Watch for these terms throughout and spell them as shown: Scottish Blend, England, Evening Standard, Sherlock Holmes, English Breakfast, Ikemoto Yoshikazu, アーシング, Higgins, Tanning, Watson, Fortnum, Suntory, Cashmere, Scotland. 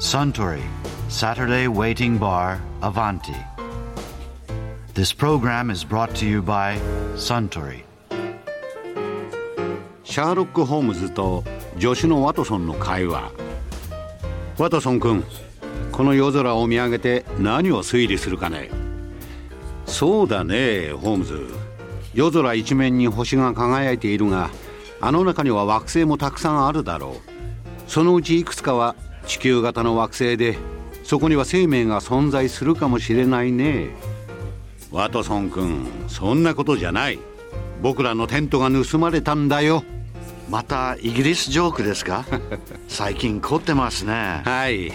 Suntory Saturday Waiting Bar Avanti. This program is brought to you by Suntory. シャーロック・ホームズと助手のワトソンの会話。ワトソン君、この夜空を見上げて何を推理するかね。そうだね、ホームズ。夜空一面に星が輝いているが、あの中には惑星もたくさんあるだろう。そのうちいくつかは地球型の惑星で、そこには生命が存在するかもしれないね。ワトソン君、そんなことじゃない。僕らのテントが盗まれたんだよ。またイギリスジョークですか？最近凝ってますね。はい、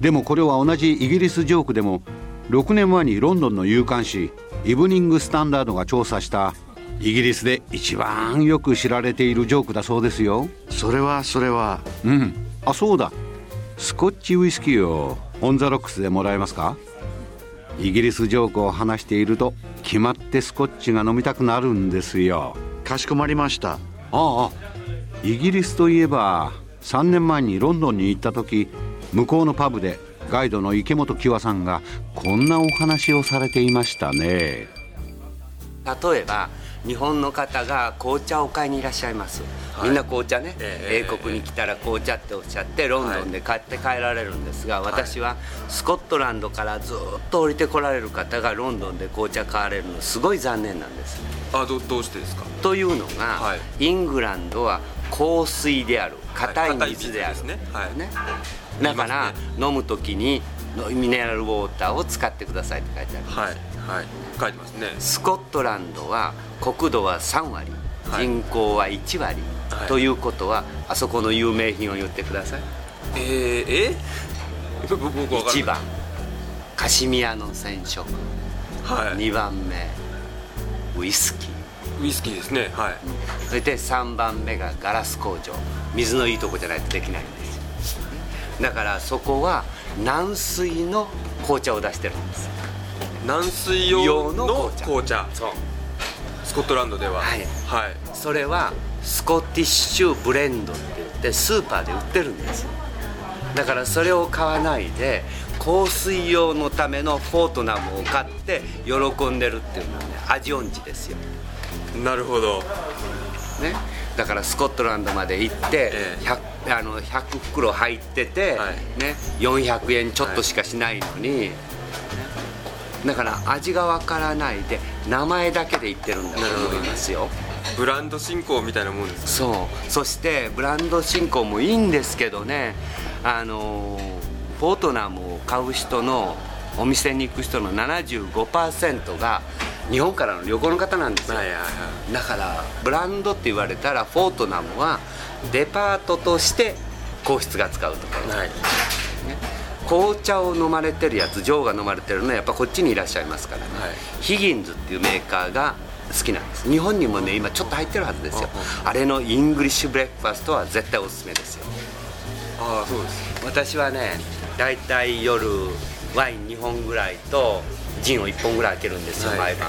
でもこれは同じイギリスジョークでも、6年前にロンドンの夕刊誌イブニングスタンダードが調査したイギリスで一番よく知られているジョークだそうですよ。それはあ、そうだ、スコッチウイスキーをオンザロックスでもらえますか？イギリスジョークを話していると決まってスコッチが飲みたくなるんですよ。かしこまりました。ああ、イギリスといえば3年前にロンドンに行った時、向こうのパブでガイドの池本喜和さんがこんなお話をされていましたね。例えば日本の方が紅茶を買いにいらっしゃいます、はい、みんな紅茶ね、英国に来たら紅茶っておっしゃってロンドンで買って帰られるんですが、はい、私はスコットランドからずっと降りてこられる方がロンドンで紅茶買われるのすごい残念なんです。どうしてですか？というのが、イングランドは硬水である、硬い水である、だから飲むときにミネラルウォーターを使ってくださいって書いてあります、書いてますね。スコットランドは国土は3割、人口は1割、ということはあそこの有名品を言ってください。1番カシミヤの染色、2番目ウイスキーですね、それで3番目がガラス工場、水のいいとこじゃないとできないんですよ。だからそこは軟水の紅茶を出してるんです。軟水用の紅茶、そう、スコットランドでは、それはスコティッシュブレンドって言ってスーパーで売ってるんです。だからそれを買わないで硬水用のためのフォートナムを買って喜んでるっていうのはね、味音痴ですよ。なるほどね。だからスコットランドまで行って、100袋入ってて、400円ちょっとしかしないのに、だから味がわからないで名前だけで言ってるんだと思いますよ。ブランド振興みたいなもんですか、ね、そう。そしてブランド振興もいいんですけどね、フォートナムを買う人の、お店に行く人の 75% が日本からの旅行の方なんですよ。だからブランドって言われたらフォートナムはデパートとして皇室が使うとか、紅茶を飲まれてるやつ、ジョーが飲まれてるのはやっぱこっちにいらっしゃいますからね、ヒギンズっていうメーカーが好きなんです。日本にもね今ちょっと入ってるはずですよ。あれのイングリッシュブレックファストは絶対おすすめですよ。ああ、そうです。私はね、だいたい夜ワイン2本ぐらいとジンを1本ぐらい開けるんですよ、毎晩、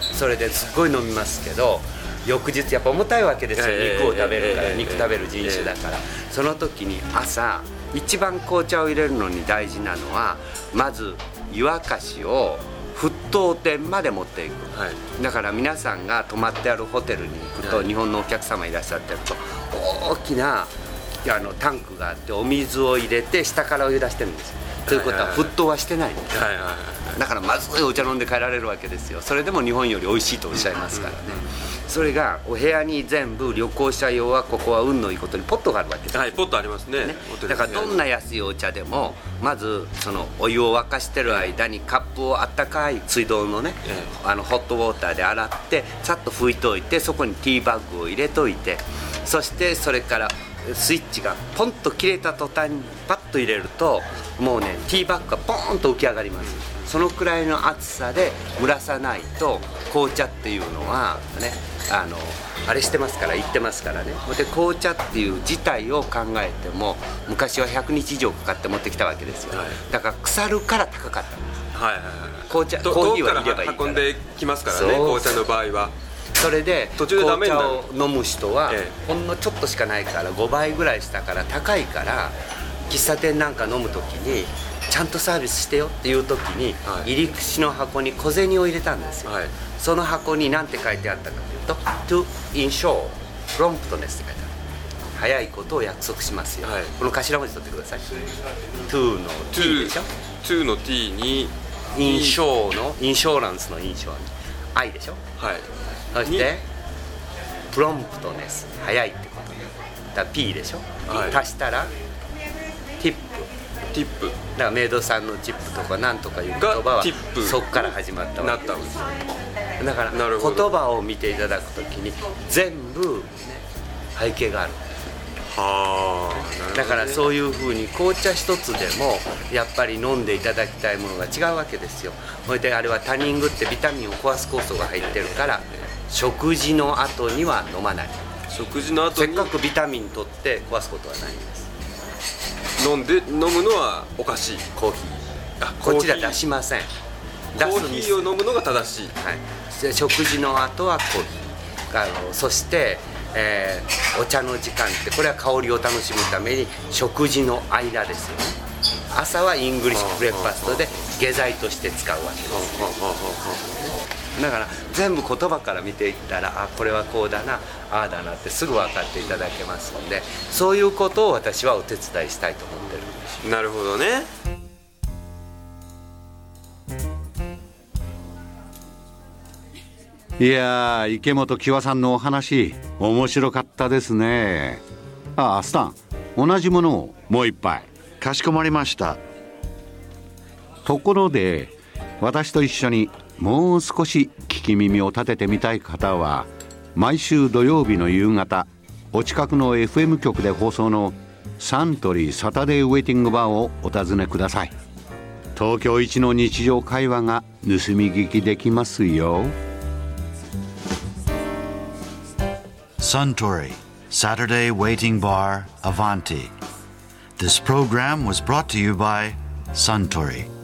それですっごい飲みますけど、翌日やっぱ重たいわけですよ、肉を食べるから、肉食べる人種だから、その時に朝一番紅茶を入れるのに大事なのは、まず湯沸かしを沸騰点まで持っていく、だから皆さんが泊まってあるホテルに行くと、日本のお客様いらっしゃってると大きなタンクがあってお水を入れて下からお湯出してるんですよ。ということは沸騰はしてないんです、だからまずいお茶飲んで帰られるわけですよ。それでも日本より美味しいとおっしゃいますからね、それがお部屋に全部、旅行者用はここは運のいいことにポットがあるわけです、ポットあります ね。だからどんな安いお茶でも、まずそのお湯を沸かしてる間にカップをあったかい水道のね、ホットウォーターで洗ってさっと拭いといて、そこにティーバッグを入れといて、そしてそれからスイッチがポンと切れた途端にパッと入れると、もうねティーバッグがポーンと浮き上がります。そのくらいの熱さで蒸らさないと紅茶っていうのはね、あれしてますから、言ってますからね。で、紅茶っていう事態を考えても、昔は100日以上かかって持ってきたわけですよ、だから腐るから高かったんです、紅茶、コーヒーは入ればいいから、運んできますからね、紅茶の場合は。それで紅茶を飲む人はほんのちょっとしかないから、5倍ぐらいしたから高いから、喫茶店なんか飲むときにちゃんとサービスしてよっていうときに、はい、入り口の箱に小銭を入れたんですよ、はい、その箱に何て書いてあったかというと「To ensure promptness」って書いてある。早いことを約束しますよ、はい、この頭文字取ってください。 To の T でしょ。 To の T に ensure のインショーランスのensure に I でしょ、はい、そしてプロンプトネス、早いってことだから P でしょ、はい、足したらティップだからメイドさんのチップとかなんとかいう言葉はそこから始まったわけです。だから言葉を見ていただくときに全部背景がある。はあ、ね、だからそういう風に紅茶一つでもやっぱり飲んでいただきたいものが違うわけですよ。それであれはタニングってビタミンを壊す酵素が入ってるから食事の後には飲まない。食事の後にせっかくビタミン取って壊すことはないんです。飲むのはおかしい。コーヒー、あ、こっちでは出しません。コーヒーを飲むのが正しい、はい、食事の後はコーヒー、そしてお茶の時間って、これは香りを楽しむために食事の間ですよね。朝はイングリッシュブレックファストで下剤として使うわけです。だから全部言葉から見ていったら、あ、これはこうだな、ああだなってすぐ分かっていただけますので、そういうことを私はお手伝いしたいと思ってるんです。なるほどね。いやー、池本喜和さんのお話面白かったですね。あ、スタン、同じものをもう一杯。かしこまりました。ところで、私と一緒にもう少し聞き耳を立ててみたい方は、毎週土曜日の夕方、お近くの FM 局で放送のサントリーサタデーウェイティングバーをお尋ねください。東京一の日常会話が盗み聞きできますよ。Suntory, Saturday Waiting Bar, Avanti. This program was brought to you by Suntory.